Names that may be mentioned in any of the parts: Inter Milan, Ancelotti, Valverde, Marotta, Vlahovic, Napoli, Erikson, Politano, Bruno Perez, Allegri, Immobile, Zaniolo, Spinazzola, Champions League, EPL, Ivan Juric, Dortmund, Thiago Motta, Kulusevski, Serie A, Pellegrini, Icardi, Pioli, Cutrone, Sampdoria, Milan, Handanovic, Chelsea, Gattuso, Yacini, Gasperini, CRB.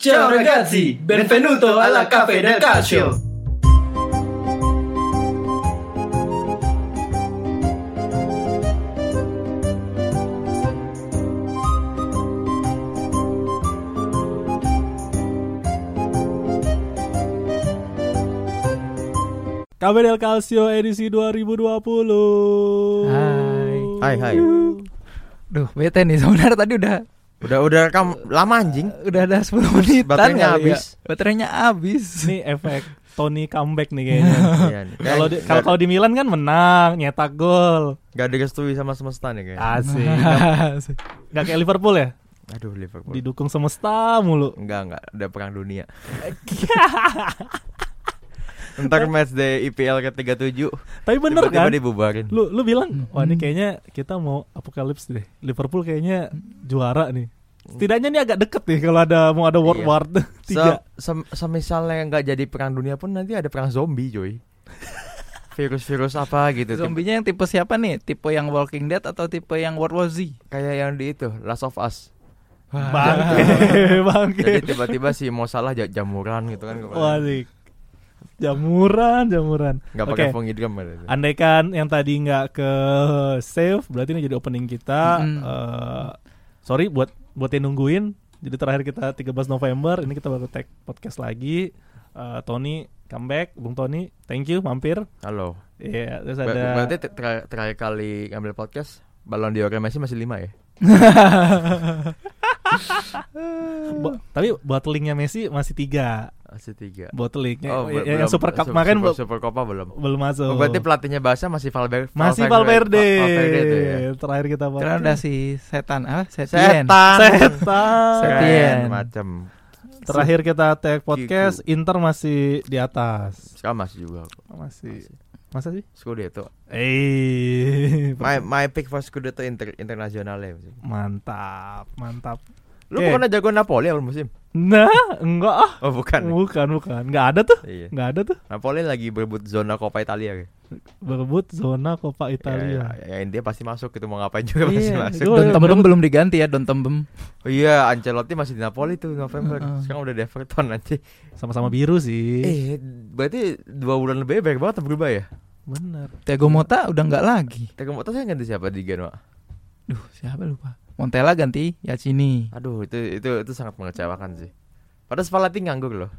Ciao ragazzi, benvenuto alla Caffè del Calcio. Caffè del Calcio edisi 2020. Hai. Duh, bete nih sebenarnya tadi udah rekam lama anjing. Udah ada 10 menitan. Baterainya habis. Ini efek Tony comeback nih kayaknya. Kalau di Milan kan menang, nyetak gol. Gak direstui sama semesta nih kayaknya. Asik. Gak kayak Liverpool ya? Aduh, Liverpool didukung semesta mulu. Enggak, ada perang dunia. Ntar match day EPL ke-37. Tapi bener tiba-tiba kan dibubarin. Lu bilang wah ini kayaknya kita mau apokalips deh, Liverpool kayaknya juara nih. Setidaknya ini agak deket nih kalau ada World War 3. Semisalnya gak jadi perang dunia pun nanti ada perang zombie coy. Virus-virus apa gitu. Zombinya yang tipe siapa nih? Tipe yang Walking Dead atau tipe yang World War Z? Kayak yang di itu Last of Us. Bangke. Jadi tiba-tiba si mau salah jamuran gitu kan. Walik jamuran. Enggak pakai fungi drum berarti. Andaikan yang tadi enggak ke save, berarti ini jadi opening kita. Sorry buat yang nungguin. Jadi terakhir kita 13 November, ini kita baru tag podcast lagi. Tony comeback, Bung Tony. Thank you mampir. Halo. Iya, terus ada berarti terakhir kali ngambil podcast, Balon Dior masih 5 ya. Tapi bottlingnya Messi masih 3. Bottling-nya yang Super Cup makan Super Copa belum masuk. Berarti pelatihnya Barca masih Valverde. Masih Valverde. Ya. Terakhir kita bahas. Karena ada si Setien. Macam. Terakhir kita tag podcast Kiku. Inter masih di atas. Sekarang masih juga. Masih. Masa sih? Scudetto. My pick for Scudetto internasionalnya. Mantap. Lu bukan jago Napoli awal musim? Nah, enggak ah. Oh, bukan. Enggak ada tuh. Napoli lagi berebut zona Copa Italia kayak. Ya India pasti masuk itu mau ngapain juga pasti masuk. Dontembem belum diganti ya, Dontembem. Oh iya, Ancelotti masih di Napoli tuh November. Sekarang udah di Everton nanti. Sama-sama biru sih. Berarti 2 bulan lebih banyak banget berubah ya? Benar. Thiago Motta udah enggak lagi. Thiago Motta saya ganti siapa di Genoa? Duh, siapa lupa. Montella ganti Yacini. Aduh, itu sangat mengecewakan sih. Padahal Spalletti nganggur loh.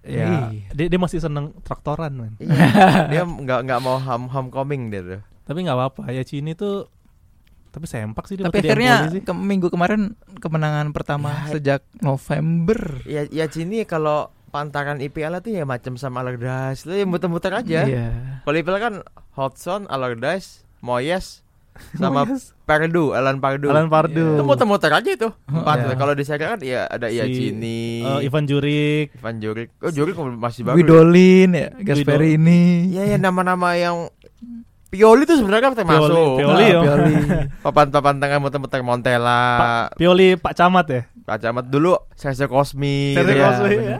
Ya, dia masih seneng traktoran man. Dia nggak mau homecoming dia tuh. Tapi nggak apa-apa. Yacini tuh tapi sempak sih dia. Tapi akhirnya minggu kemarin kemenangan pertama sejak November. Ya Yacini kalau pantangan EPL itu ya macam sama Allardyce, dia muter-muter aja. Kalau EPL kan Hodgson, Allardyce, Moyes sama Alan Pardew. Itu muter-muter aja itu. 4. Kalau di Serie A kan ya ada Yacini, Ivan Juric. Oh, Juric masih bagus. Widolin ya, Gasperini. Iya, nama-nama yang Pioli itu sebenarnya kan masuk. Pioli. Papan tengah muter-muter Montella. Pioli Pak Camat dulu Sese Cosmi. Ya.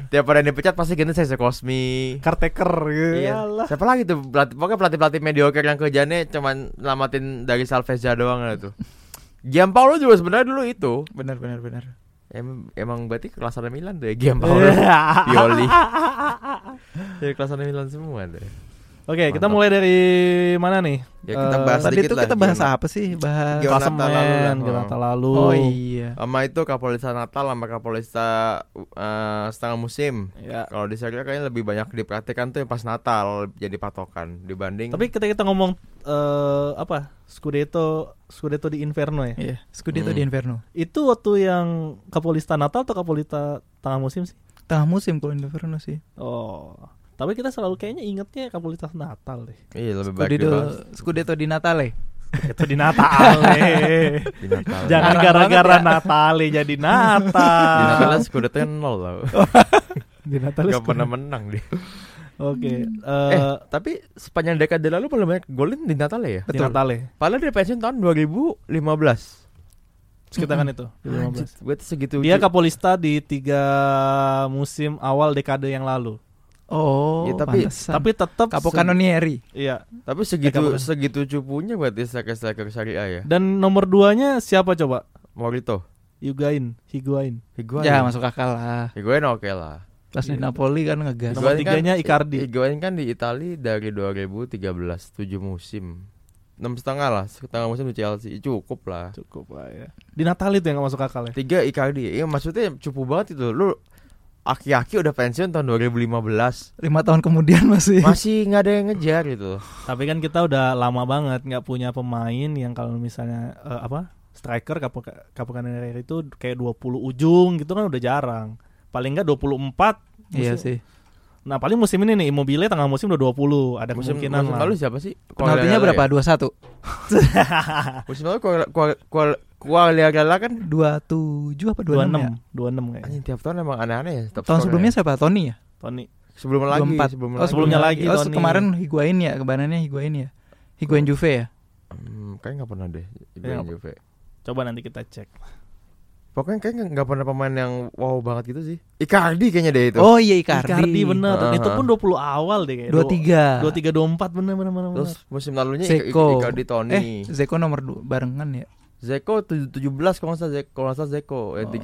Tiap ada yang dipecat pasti ganti Sese Cosmi. Caretaker gitu. Iya. Siapa lagi tuh pelatih mediocre yang kerjanya cuman lamatin dari Salvezia doang itu. Giampaolo juga sebenarnya dulu itu. Benar. Emang berarti kelasan Milan tuh ya Giampaolo. Pioli. Jadi kelasan Milan semua tuh. Oke, kita mulai dari mana nih? Ya kita bahas tadi itu kita bahas apa sih? Bahas klasemen Natal lalu. Oh iya. Sama itu Kapolista Natal sama Kapolista setengah musim. Ya. Kalau di Serie A kayaknya lebih banyak diperhatikan tuh yang pas Natal jadi patokan dibanding. Tapi kita ngomong Scudetto di Inverno ya? Iya, Scudetto di Inverno. Itu waktu yang Kapolista Natal atau Kapolista tengah musim sih? Tengah musim kalau Inverno sih. Oh. Tapi kita selalu kayaknya ingetnya Kapolista Natal deh. Iya, lebih baik Scudetto di Natale. Itu di Natale. Jangan gara-gara Natale jadi Natal. Di Natale Scudetto kan 0 loh. Di Natale enggak pernah menang dia. Oke. Tapi sepanjang dekade lalu paling banyak golin di Natale ya? Betul. Di Natale. Padahal dia pensiun tahun 2015. Sekitaran itu 2015. Berarti segitu. Dia Kapolista di 3 musim awal dekade yang lalu. Oh, ya, tapi tetap Capocanonieri. Iya, tapi segitu cupunya buat striker-striker Serie A ya. Dan nomor 2-nya siapa coba? Morito. Higuain. Ya masuk akal lah. Higuain oke lah. Pas di Napoli kan ngegas. Nomor 3-nya Icardi. Higuain kan di Italia dari 2013 7 musim. 6,5 lah, setengah musim di Chelsea cukup lah. Cukup lah ya. Di Natale itu yang enggak masuk akal ya. 3 Icardi. Ya maksudnya cupu banget itu. Lu aki-aki udah pensiun tahun 2015, 5 tahun kemudian masih gak ada yang ngejar gitu. Tapi kan kita udah lama banget gak punya pemain yang kalau misalnya striker Kapokanere itu kayak 20 ujung gitu kan udah jarang. Paling gak 24 musim. Iya sih. Nah paling musim ini nih Immobile tengah musim udah 20. Ada musim, kemungkinan musim lah. Musim lalu siapa sih? Penaltinya berapa? Ya? 21. Musim lalu Kualiagala kan 27 apa 26 ya? 26 kayaknya. Anjing tiap tahun emang aneh-aneh ya. Tahun sebelumnya ya? Siapa? Tony ya? Tony. Sebelumnya lagi. Oh, kemarin Higuain ya, kebanannya Higuain ya. Higuain Juve ya? Kayaknya enggak pernah deh Higuain Juve. Coba nanti kita cek. Pokoknya kayaknya enggak pernah pemain yang wow banget gitu sih. Icardi kayaknya deh itu. Oh iya Icardi benar. Itu pun 20 awal deh kayaknya. 23 24 benar. Terus musim lalunya Icardi Tony. Zeko nomor 2 barengan ya. Zeko 17 kalau nggak salah Zeko 30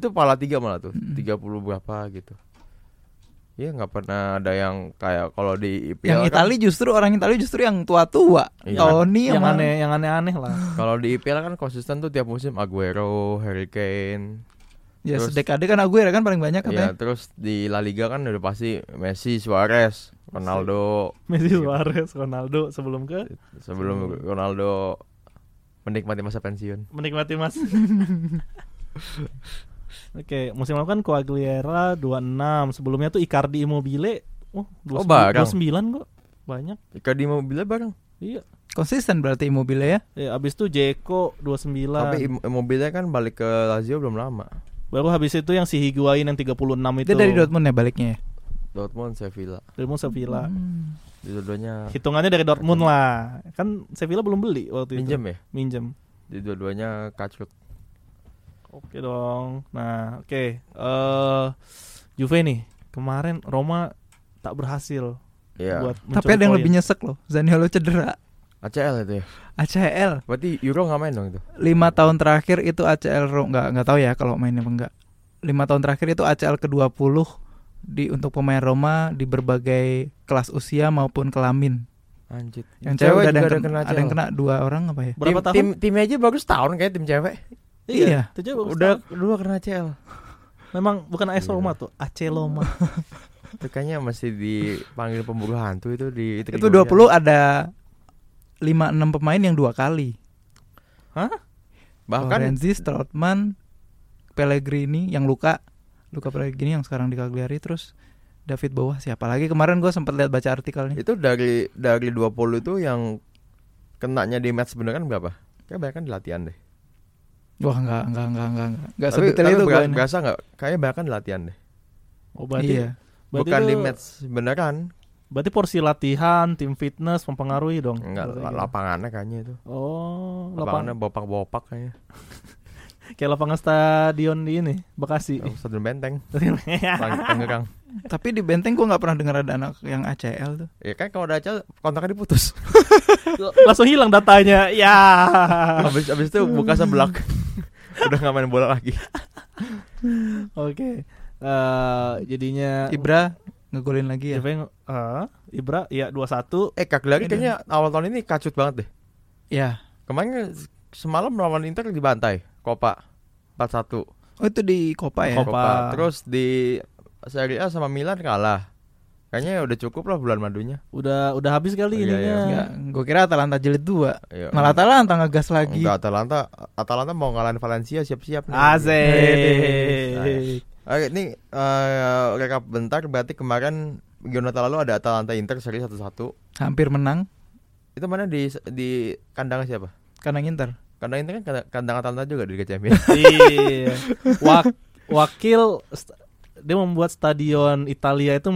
itu pala 3 malah tuh 30 berapa gitu ya nggak pernah ada yang kayak kalau di EPL yang kan, orang Itali justru yang tua-tua iya. Tony yang aneh-aneh lah kalau di EPL kan konsisten tuh tiap musim Aguero, Harry Kane ya terus, sedekade kan Aguero kan paling banyak katanya. Ya terus di La Liga kan udah pasti Messi, Suarez, Ronaldo. Messi, Suarez, Ronaldo sebelum Ronaldo menikmati masa pensiun. Oke, musim lalu kan Quagliarella 26, sebelumnya tuh Icardi, Immobile 29 kok. Banyak. Icardi, Immobile bareng. Iya. Konsisten berarti Immobile ya. Iya, abis itu Zeko 29. Tapi Immobile kan balik ke Lazio belum lama. Baru habis itu yang si Higuain yang 36 itu. Dia dari Dortmund ya baliknya. Dortmund Sevilla. Dua-duanya hitungannya dari Dortmund lah. Kan Sevilla belum beli waktu itu. Minjem. Jadi dua-duanya kacut. Oke dong. Nah, oke. Juve nih, kemarin Roma tak berhasil buat mencuri. Tapi ada yang lebih nyesek loh. Zaniolo cedera. ACL itu ya. ACL. Berarti Euro enggak main dong itu. 5 tahun terakhir itu ACL enggak tahu ya kalau mainnya enggak. 5 tahun terakhir itu ACL ke-20. Untuk pemain Roma di berbagai kelas usia maupun kelamin. Anjir. Yang cewek udah ada yang kena 2 orang apa ya? Berapa tahun? Tim aja bagus tahun kayak tim cewek. Iya. Udah 2 kena ACL. Memang bukan AS Roma tuh, Aceloma. Itu kayaknya masih dipanggil pemburu hantu itu di Italia. Itu 20 ada 5-6 pemain yang 2 kali. Hah? Bahkan Renzi, Strootman, Pellegrini yang luka Pellegrini yang sekarang di Cagliari, terus David Bawah siapa lagi kemarin gue sempat lihat baca artikelnya. Itu dari 20 itu yang kenanya di match beneran berapa? Kayak banyak kan di latihan deh. Wah enggak sedetail itu gue. Tapi berasa enggak? Kayak banyak kan di latihan deh. Oh berarti. Iya. Bukan itu, di match beneran. Berarti porsi latihan, tim fitness mempengaruhi dong. Enggak, lapangannya kayaknya itu. Oh, lapangannya bopak-bopak kayaknya. Kayak lapangan stadion di ini Bekasi. Stadion Benteng. Tangerang. Tapi di Benteng gue nggak pernah dengar ada anak yang ACL tuh. Ya kan kalau ada ACL kontaknya diputus. Langsung hilang datanya. Ya. Abis itu buka seblak. Udah nggak main bola lagi. Oke. Jadinya Ibra ngegolin lagi ya. Ibra ya 2-1. Kagliari kayaknya awal tahun ini kacut banget deh. Ya. Kemarin semalam melawan Inter dibantai. Copa 4-1. Oh itu di Copa ya? Copa. Terus di Serie A sama Milan kalah. Kayaknya udah cukup lah bulan madunya. Udah habis kali ininya. Gue kira Atalanta jilid 2. Iya. Malah Atalanta ngegas lagi. Enggak, Atalanta mau ngalahin Valencia siap-siap nih. Asik. Oke, ini rekap bentar. Berarti kemarin Jonathan lalu ada Atalanta Inter seri 1-1. Hampir menang. Itu mana di kandang siapa? Kandang Inter. Karena ini kan kandang Atalanta juga di Liga Champions. Iya. Wakil dia membuat stadion Italia itu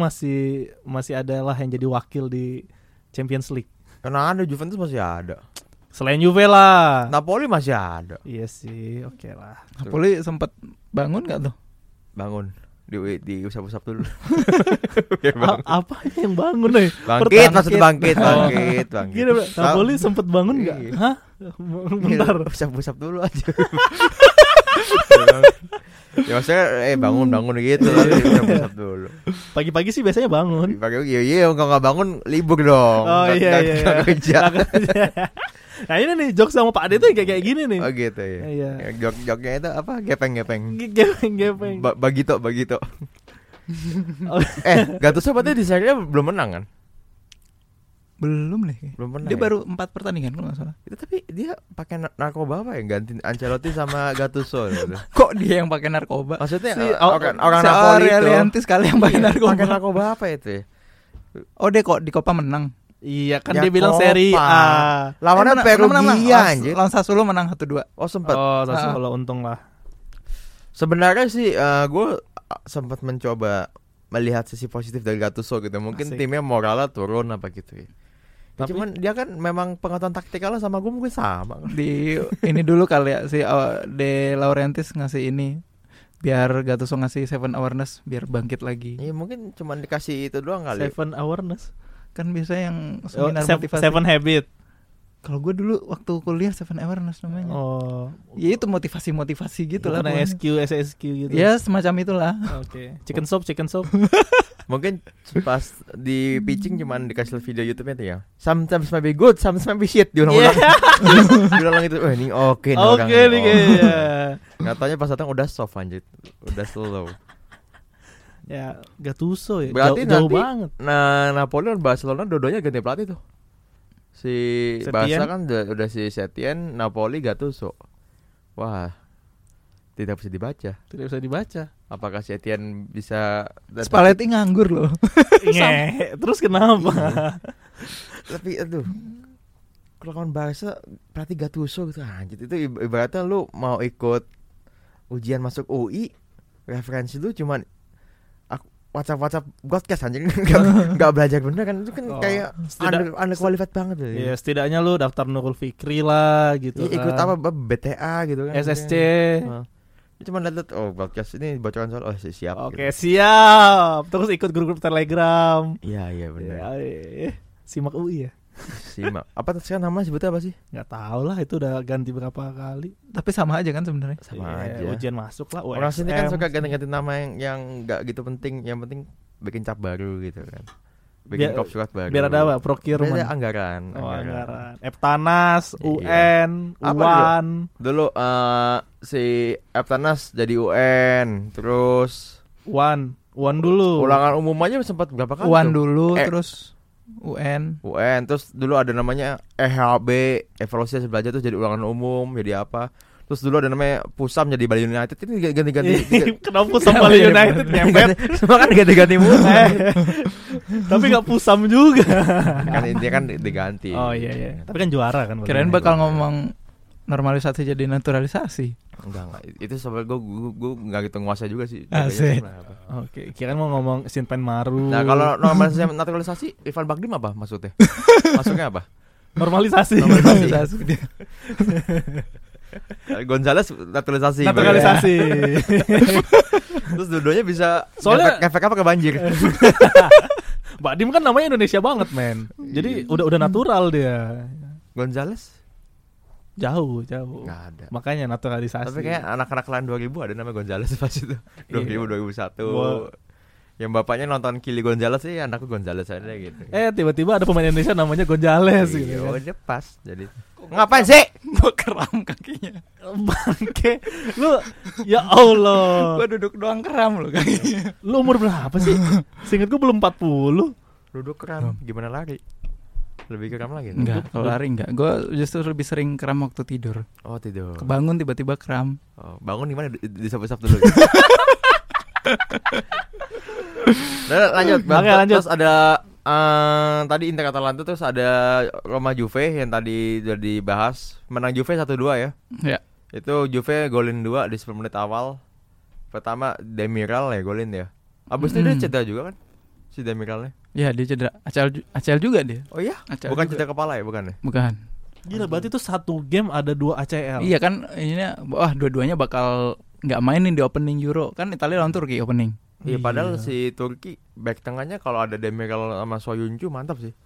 masih ada lah yang jadi wakil di Champions League. Karena ada Juventus masih ada. Selain Juve lah. Napoli masih ada. Iya sih, oke lah. Napoli sempat bangun nggak tuh? Bangun. Di usap-usap dulu. Apa yang bangun nih? Bangkit, maksudnya bangkit. Gini, Napoli sempet bangun nggak? Hah? Bentar. Usap-usap dulu aja. Ya maksudnya bangun gitu lah. Dulu pagi-pagi sih biasanya bangun. Pagi-pagi iya kalau nggak bangun libur dong. Oh iya. Kerja. Nah ini nih jokes sama Pak Ade tuh kayak gini nih. Oh gitu ya. Iya. Joknya itu apa? Gepeng. Bagito. Gattuso berarti di Serie A belum menang kan? Belum nih. Belum pernah. Dia baru 4 pertandingan kalau enggak salah. Itu tapi dia pakai narkoba apa ya? Ganti Ancelotti sama Gattuso gitu. Kok dia yang pakai narkoba? Maksudnya orang Napoli itu. Orientis kali yang pakai narkoba. Pakai narkoba apa itu ya? Oh, dia kok di Copa menang. Iya kan ya, dia bilang Serie A. Lawannya Perugia anjir. Lawan Sassuolo menang 1-2. Oh, sempat. Oh, Sassuolo untung lah. Sebenarnya sih gue sempat mencoba melihat sisi positif dari Gattuso gitu. Mungkin asik. Timnya moralnya turun apa gitu ya. Tapi, cuman dia kan memang pengetahuan taktikalnya sama gue mungkin sama. Di ini dulu kali ya si De Laurentiis ngasih ini biar Gattuso ngasih 7 awareness biar bangkit lagi. Iya mungkin cuman dikasih itu doang kali. 7 awareness kan biasanya yang seminar motivasi. 7 habit. Kalau gue dulu waktu kuliah 7 awareness namanya. Oh. Ya itu motivasi gitu lah. Karena SQ gitu. Ya semacam itulah. Oke. Okay. Chicken soup. Mungkin pas di pitching cuman dikasih video YouTube-nya tuh ya. Sometimes may be good, sometimes may be shit. Diulang-ulang. Diulang itu. Oh, ini oke nih orang. Oke nih kayaknya. Katanya pas datang udah soft anjir. Udah slow. Ya, Gattuso ya. Berarti jauh banget. Nah, Napoli dan Barcelona dua-duanya ganti pelatih tuh. Si Barca kan udah si Setien, Napoli Gattuso. Wah. Tidak bisa dibaca. Apakah Setien bisa Spalletti nganggur loh. Terus kenapa? Tapi aduh. Kelakuan Barca pelatih Gattuso gitu anjir. Itu ibaratnya lu mau ikut ujian masuk UI, referensi lu cuman WhatsApp broadcast anjir. Enggak belajar bener kan. Itu kan kayak underqualified banget loh. Iya, setidaknya lu daftar Nurul Fikri lah gitu. Ya, ikut apa BTA gitu kan. SSC. Nah. Cuma lihat broadcast ini bocoran soal siap. Oke, gitu. Siap. Terus ikut grup-grup Telegram. Iya, bener. Ya. Simak UI ya. Simak. Apa sekarang namanya sebutnya apa sih? Enggak tahu lah, itu udah ganti berapa kali. Tapi sama aja kan sebenarnya. Sama aja. Ujian masuk lah USM. Orang sini kan suka ganti-ganti nama yang enggak gitu penting. Yang penting bikin cap baru gitu kan. Bikin kop surat baru. Biar ada apa? Procurement. Biar ada anggaran. Eptanas, UN, UAN. Dulu si Eptanas jadi UN, terus UAN dulu. Ulangan umum aja sempat berapa kali? UAN dulu terus UN terus dulu ada namanya EHB, evaluasi hasil belajar, terus jadi ulangan umum, jadi apa? Terus dulu ada namanya Pusam jadi Bali United, ini ganti-ganti. Kenapa Pusam Bali United nyempet? Semua kan ganti-ganti mulu. Tapi enggak Pusam juga. Kan intinya kan diganti. Oh iya. Tapi kan juara kan. Kirain bakal ngomong normalisasi jadi naturalisasi. Enggak. Itu soal gue enggak gitu nguasa juga sih. Asik. Oke, kirain mau ngomong Sinpen Maru. Nah, kalau normalisasi naturalisasi Ivan Bagdim apa maksudnya? Masuknya apa? Normalisasi. Gonzales naturalisasi. Terus dua-duanya bisa soalnya efek apa ke banjir. Bagdim kan namanya Indonesia banget, men. Jadi udah natural dia. Gonzales jauh nggak ada, makanya naturalisasi. Tapi kayak anak-anak lain 2000 ada nama Gonzales pas itu 2000 2001. Wow. Yang bapaknya nonton Kili Gonzales sih anakku Gonzales aja gitu. Tiba-tiba ada pemain Indonesia namanya Gonzales gitu. Udah pas jadi. Ngapain sih? Gue keram kakinya. Bangke. Lu ya Allah. Gue duduk doang keram lu kakinya. Lu umur berapa sih? Seingat gue belum 40. Duduk keram gimana lagi? Lebih keram lagi? Enggak, kalau lari enggak. Gue justru lebih sering keram waktu tidur. Oh tidur. Bangun tiba-tiba keram. Oh, bangun gimana? Disap-sap dulu. Nah, lanjut. Terus ada tadi Inter Atalanta, terus ada Roma Juve yang tadi udah dibahas. Menang Juve 1-2 ya. Iya. Itu Juve golin 2 di 10 menit awal. Pertama Demiral ya golin ya. Abis itu dia cedera juga kan? Si Demiralnya. Ya dia cedera ACL juga dia. Oh iya? ACL bukan cedera kepala ya, bukan ya? Bukan. Gila berarti itu satu game ada 2 ACL. Iya kan ininya dua-duanya bakal enggak mainin di opening Euro. Kan Italia lawan Turki opening. Iya padahal si Turki back tengahnya kalau ada Demiral sama Soyuncu mantap sih.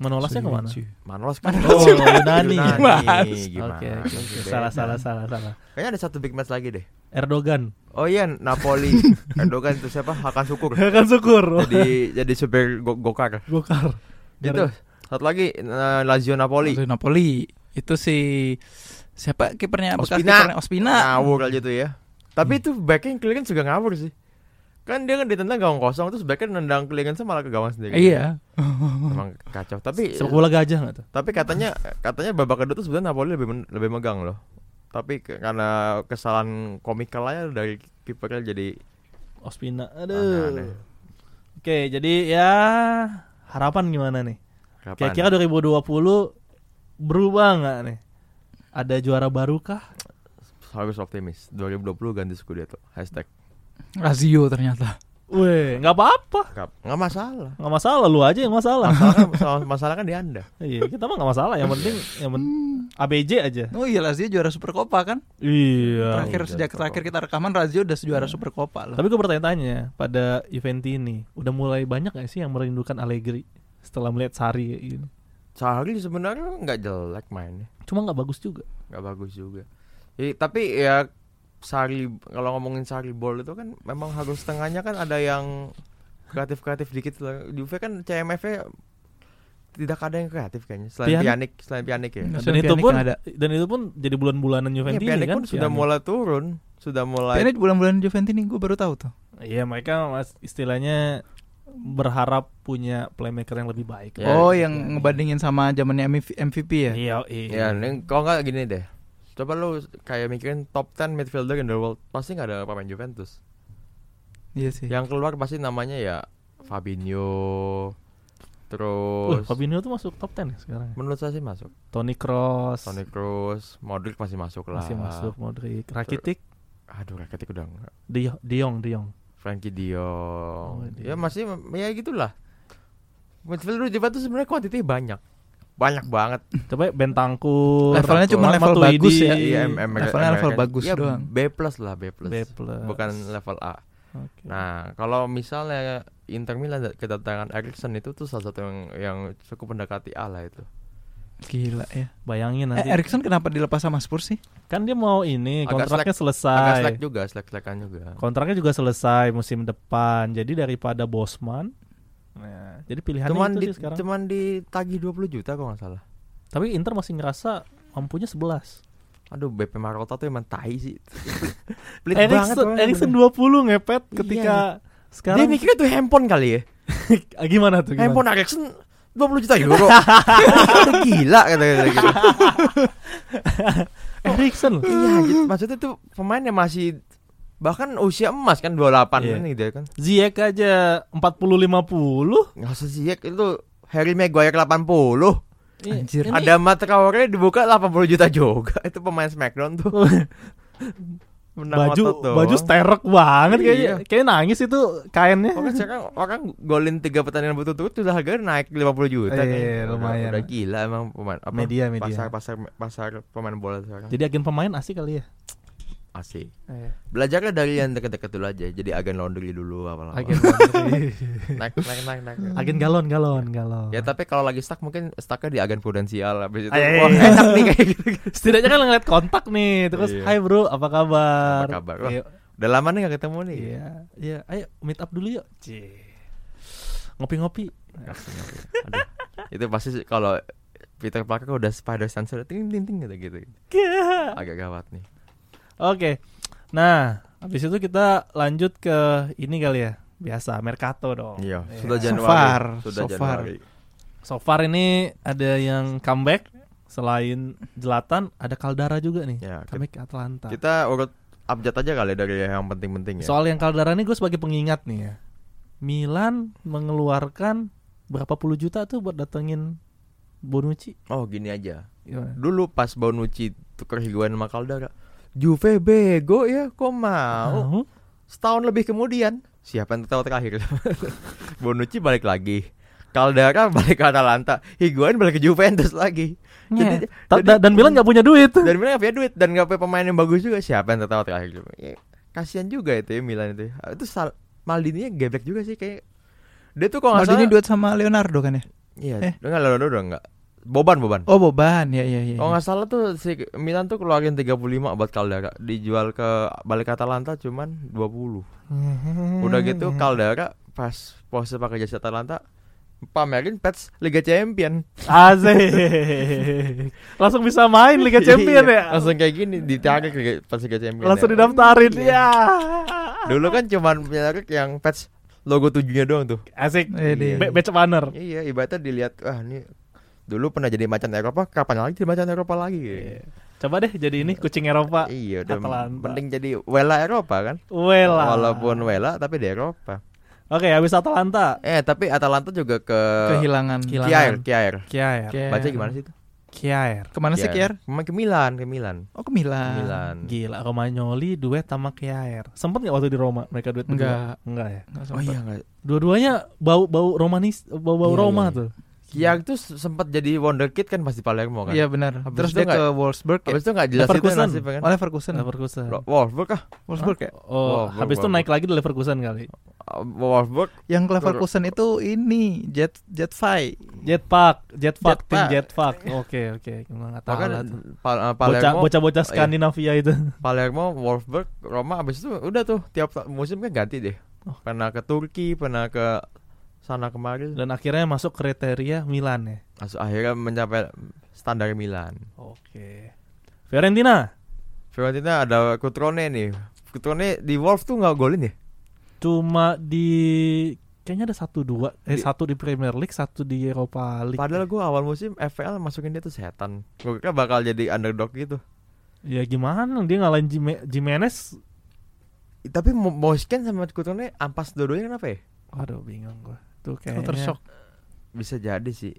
Manolasnya kemana? Manolas kan. Oh, Yunani. Oke. Salah. Kayaknya ada satu big match lagi deh. Erdogan. Oh iya, Napoli. Erdogan itu siapa? Hakan Şükür. Jadi super gokar. Gokar. Gitu. Satu lagi Lazio Napoli. Itu si siapa kipernya? Ospina. Ngawur aja tuh ya. Tapi itu backnya Clearance juga ngawur sih. Kan dia kan ditendang gawang kosong, terus backnya nendang Clearance malah ke gawang sendiri. Iya. Emang kacau. Tapi sepak bola gajah enggak tuh? Tapi katanya babak kedua tuh sebenarnya Napoli lebih megang loh. Tapi karena kesalahan komikal aja dari kipernya jadi Ospina. Aduh. Oke, jadi ya harapan gimana nih? Kira-kira 2020 berubah enggak nih? Ada juara baru kah? Harus optimis. 2020 ganti Scudetto. Hashtag Lazio ternyata. Weh, enggak apa-apa. Enggak masalah. Enggak masalah, lu aja yang masalah. Masalah kan di Anda. Iya, kita mah enggak masalah. Yang penting ABJ aja. Oh iya, Lazio juara Super Copa kan? Iya. Sejak terakhir kita rekaman Lazio udah juara Super Copa loh. Tapi gue bertanya-tanya pada event ini, udah mulai banyak enggak sih yang merindukan Allegri setelah melihat Sarri ini? Sarri sebenarnya enggak jelek mainnya. Cuma enggak bagus juga. Tapi ya Sarri, kalau ngomongin Sarri ball itu kan memang harus tengahnya kan ada yang kreatif dikit lah. Juve kan CMF-nya tidak ada yang kreatif kayaknya. Selain Pjanic ya. Dan itu pun jadi bulan-bulanan Juventini kan. Pjanic pun sudah mulai turun, Pjanic bulan-bulanan Juventini gue baru tahu tuh. Iya, mereka istilahnya berharap punya playmaker yang lebih baik. Ya, oh, yang ngebandingin sama zamannya MVP ya? Iya. Kalau enggak gini deh. Coba lu kayak mikirin top 10 midfielder in the world, pasti gak ada pemain Juventus. Iya sih. Yang keluar pasti namanya ya Fabinho. Terus Fabinho tuh masuk top 10 ya sekarang? Menurut saya sih masuk. Toni Kroos, Modric pasti masuk lah. Rakitic? Rakitic udah enggak. De Jong. Frankie De Jong. Ya masih ya gitulah. Midfielder Juventus sebenarnya kuantitinya banyak banget. Coba Bentancur. Levelnya cuma level bagus ya. Levelnya level bagus doang. B plus. Bukan level A. Okay. Nah, kalau misalnya Inter Milan kedatangan Erikson itu tuh salah satu yang cukup mendekati A lah itu. Gila ya. Bayangin nanti. Erikson kenapa dilepas sama Spurs sih? Kan dia mau ini kontraknya selesai. Agak slack juga. Kontraknya juga selesai musim depan. Jadi daripada Bosman. Nah, jadi pilihannya itu sih sekarang. Cuman ditagih 20 juta kalau gak salah. Tapi Inter masih ngerasa mampunya 11. Aduh, BP Marotta tuh emang tai sih. Pelit banget. Erikson 20 ngepet ketika sekarang. Dia mikirnya tuh handphone kali ya. Gimana tuh? Handphone Erikson 20 juta euro. Gila kata-kata gitu. Erikson. Iya, gitu. Maksudnya tuh pemain yang masih bahkan usia emas kan 28 yeah. Kan gitu kan. Ziyech aja 40-50. Enggak usah Ziyech itu Harry Maguire 80. Anjir. Ini ada Matraore dibuka 80 juta juga. Itu pemain Smackdown tuh. Baju sterek banget kayaknya. Kayak nangis itu kainnya. Oke, sekarang orang golin 3 pertandingan betul-betul udah harga naik 50 juta kayaknya. Lumayan. Udah gila emang pemain apa media. Pasar pemain bola sekarang. Jadi agen pemain asik kali ya. Asik. Belajarnya dari yang dekat-dekat dulu aja. Jadi agen laundry dulu apa-apa. Agen laundry. Naik. Agen galon. Ya tapi kalau lagi stuck mungkin stucknya di agen prudensial habis itu. Wah, enak nih kayak gitu. Setidaknya kan ngeliat kontak nih. Terus, "Hai bro, apa kabar?" Ayo. Udah lama nih enggak ketemu nih. Iya. Ayo meet up dulu yuk. Ngopi-ngopi. Aduh. Itu pasti kalau Peter Parker udah Spider Sense ting-ting gitu. Agak gawat nih. Oke. Nah, habis itu kita lanjut ke ini kali ya. Biasa mercato dong. Iya, sudah Januari. So far ini ada yang comeback selain Zlatan, ada Caldara juga nih. Ya, comeback Atalanta. Kita urut update aja kali dari yang penting-penting ya. Soal yang Caldara ini gue sebagai pengingat nih ya. Milan mengeluarkan berapa puluh juta tuh buat datengin Bonucci. Oh, gini aja. Gimana? Dulu pas Bonucci tuker Higuain sama Caldara, Juve bego ya, kok mau? Setahun lebih kemudian, siapa yang tertawa terakhir? Bonucci balik lagi, Caldara balik ke Atalanta, Higuain balik ke Juventus lagi. Yeah. Dan Milan nggak punya duit. Dan Milan nggak punya duit dan nggak punya pemain yang bagus juga. Siapa yang tertawa terakhir? Ya, kasian juga itu ya Milan itu. Itu Maldini-nya geblek juga sih kayak. Dia tuh kalau nggak salah Maldini duet sama Leonardo kan ya? Iya. Enggak loh, udah enggak. Boban. Oh, Boban. Iya. Kalau enggak salah tuh si Milan tuh keluarin 35 buat Caldera, dijual ke balik Atalanta cuman 20. Udah gitu Caldera pas posisi pakai jasa Atalanta pamerin patch Liga Champion. Asik. Langsung bisa main Liga Champion ya. Langsung kayak gini ditarik patch Liga Champion. Langsung ya. Didaftarin. Ya. Dulu kan cuman penarik yang patch logo tujuhnya doang tuh. Asik. Badge banner. Iya, ibaratnya dilihat wah ini dulu pernah jadi macan Eropa, kapan lagi jadi macan Eropa lagi? Iya. Coba deh jadi ini kucing Eropa. Iya, penting jadi Wela Eropa kan? Wela. Walaupun Wela tapi di Eropa. Oke, habis Atalanta. Tapi Atalanta juga kehilangan Kjaer. Baca gimana sih itu? Kjaer. Kemana sih Kjaer? Ke Milan. Oh, ke Milan. Gila, Romagnoli duet sama Kjaer. Sempet enggak waktu di Roma mereka duet? Enggak ya? Oh iya, enggak. Dua-duanya bau Romanis, bau Roma tuh. Kjaer tuh sempat jadi wonderkid kan pas di Palermo kan? Iya benar. Terus dia ke Wolfsburg. Habis itu enggak jelas itu nasibnya kan. Leverkusen. Wolfsburg. Oh, habis itu naik lagi di Leverkusen kali. Wolfsburg yang Leverkusen itu ini Jetpack. Oke. Enggak tahu lah. Bocah-bocah Skandinavia itu. Palermo, Wolfsburg, Roma abis itu udah tuh tiap musim kan ganti deh. Pernah ke Turki, pernah ke sana kemarin dan akhirnya masuk kriteria Milan ya. Akhirnya mencapai standar Milan. Oke. Fiorentina ada Cutrone nih. Cutrone di Wolf tuh enggak golin ya? Cuma di kayaknya ada 1-2 satu di Premier League, satu di Europa League. Padahal gue awal musim EPL masukin dia tuh setan. Gue kira bakal jadi underdog gitu. Ya gimana dia ngalahin Jimenez. Tapi Mosken sama Cutrone ampas dua-duanya kenapa ya? Aduh bingung gue. Tuh kayaknya tershock. Bisa jadi sih.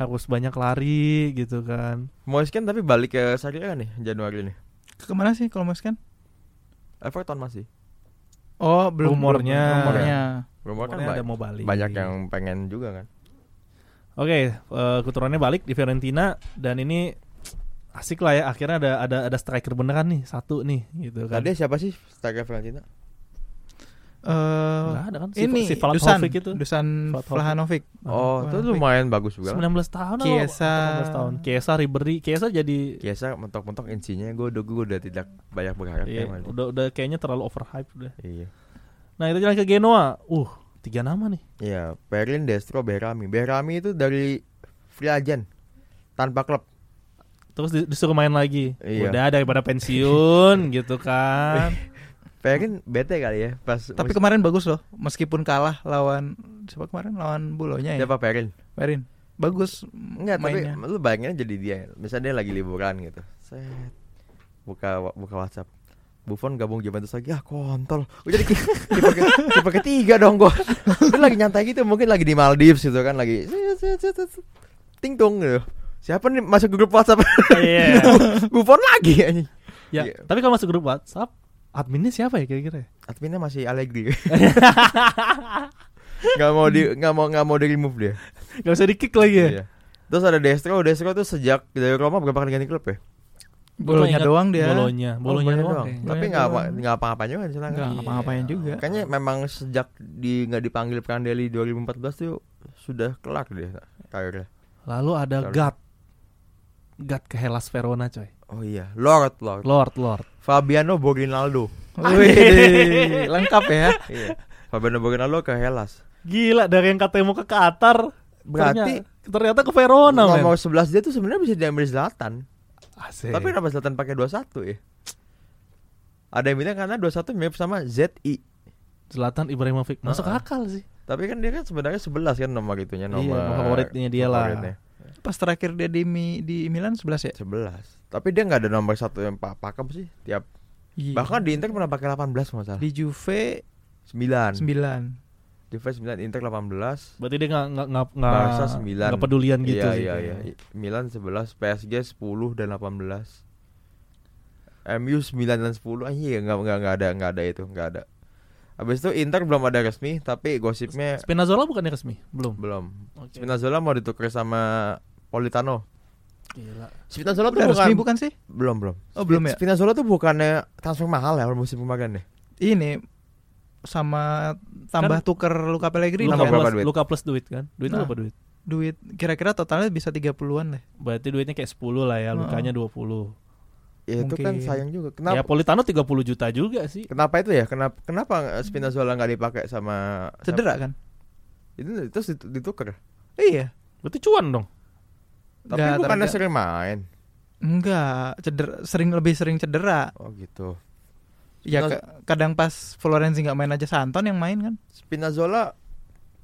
Harus banyak lari gitu kan. Mosken tapi balik ke Serie A nih Januari ini. Ke mana sih kalau Mosken? Everton masih. Oh, belum rumornya. Rumor kan ada mau balik. Banyak yang pengen juga kan. Oke, Cutrone balik di Fiorentina dan ini asik lah ya. Akhirnya ada striker beneran nih, satu nih gitu kan. Tadi siapa sih striker Fiorentina? Enggak ada kan si Vlahovic itu. Dusan Vlahovic. Oh, itu lumayan bagus juga. 19 tahun loh. Chiesa Ribery. Chiesa mentok-mentok insinya gue udah tidak banyak berharap. Iya, udah kayaknya terlalu overhype udah. Iya. Nah, itu jalan ke Genoa. 3 nama nih. Iya, Perin, Destro, Berami. Berami itu dari free agent tanpa klub. Terus disuruh main lagi. Iya. Udah daripada pensiun gitu kan. Pengen bete kali ya pas. Tapi kemarin bagus loh, meskipun kalah lawan siapa kemarin, lawan Bulonya ya. Siapa Perin. Bagus. Enggak, mainnya. Tapi lu bayangin jadi dia. Misalnya dia lagi liburan gitu. Set. Buka WhatsApp. Buffon gabung Juventus lagi. Kontol. Udah jadi tipe ketiga dong gua. Dia lagi nyantai gitu, mungkin lagi di Maldives gitu kan lagi. Ting tong gitu. Siapa nih masuk grup WhatsApp? Iya. Buffon lagi anjing. Ya, tapi kalau masuk grup WhatsApp adminnya siapa ya kira-kira? Adminnya masih Allegri. Gak mau di remove dia. Gak usah di kick lagi ya. Iya. Terus ada Destro tuh sejak dari Roma berapa kali ganti klub ya? Bolonya doang dia. Bolonya doang. Tapi nggak apa-apain juga sih. Kayaknya memang sejak nggak dipanggil Prandelli 2014 tuh sudah kelak dia karirnya. Lalu ada Gat ke Hellas Verona coy. Oh iya, Lord. Fabiano Borginaldo. Wih, lengkap ya. Iya. Fabiano Borginaldo ke Hellas. Gila, dari yang katanya mau ke Qatar, berarti ternyata ke Verona. Nomor 11 dia tuh sebenarnya bisa diambil Zlatan. Asik. Tapi kenapa Zlatan pakai 21 ya? Ada yang bilang karena 21 mirip sama ZI. Zlatan Ibrahimovic. Masuk akal sih. Tapi kan dia kan sebenarnya 11 kan nomor itunya, nomor favoritnya dia lah. Pas terakhir dia di Milan 11 ya? 11. Tapi dia enggak ada nomor 1 yang pakem sih tiap. Iya. Bahkan di Inter pernah pakai 18 enggak salah. Di Juve 9. Juve 9, Inter 18. Berarti dia enggak pedulian gitu sih. Iya. Milan 11, PSG 10 dan 18. MU 9 dan 10. Anjir, enggak ada. Habis itu Inter belum ada resmi, tapi gosipnya Spinazzola bukannya resmi? Belum. Okay. Spinazzola mau ditukar sama Politano. Gila. Spinazzola tuh resmi bukan sih? Belum. Oh, belum ya. Spinazzola tuh bukannya transfer mahal ya musim kemarin deh. Ini sama tambah kan, tuker Luka Pellegrini. Luka plus duit kan? Duitnya berapa duit? duit kira-kira totalnya bisa 30-an deh. Berarti duitnya kayak 10 lah ya, lukanya 20. Ya mungkin. Itu kan sayang juga. Kenapa? Ya Politano 30 juta juga sih. Kenapa itu ya? Kenapa Spinazzola enggak dipakai sama cedera kan? Itu terus ditukar. Iya. Berarti cuan dong. Tapi nggak, bukannya sering main. Enggak, cedera, lebih sering cedera. Oh gitu. Ya kadang pas Florenzi enggak main aja Santon yang main kan. Spinazzola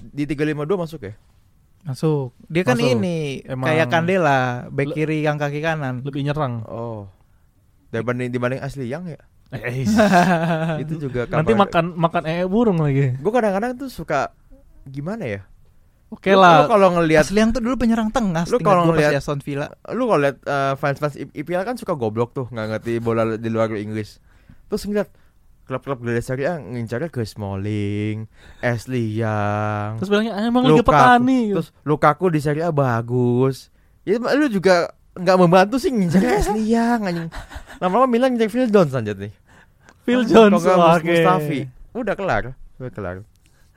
di 352 masuk ya? Masuk. Dia kan ini kayak Candela, bek kiri yang kaki kanan. Lebih nyerang. Oh. Dibanding asli yang ya. Itu juga kabar. Nanti makan burung lagi. Gue kadang-kadang tuh suka gimana ya? Oke lah. Lu kalau ngelihat asli yang tuh dulu penyerang tengah. Lu kalau ngelihat Aston Villa, lu kalau lihat fans EPL kan suka goblok tuh, nggak ngerti bola di luar Inggris. Terus ngeliat klub-klub dari Serie A ngincarnya ke Smalling, Ashley Young. Terus bilangnya emang Liga Petani. Terus Lukaku di Serie A bagus. Ya lu juga nggak membantu sih ngincar Ashley Young anjing. Lama-lama Milan ngincar Phil Jones aja nih. Phil Jones oke. Mustafi. Udah kelar.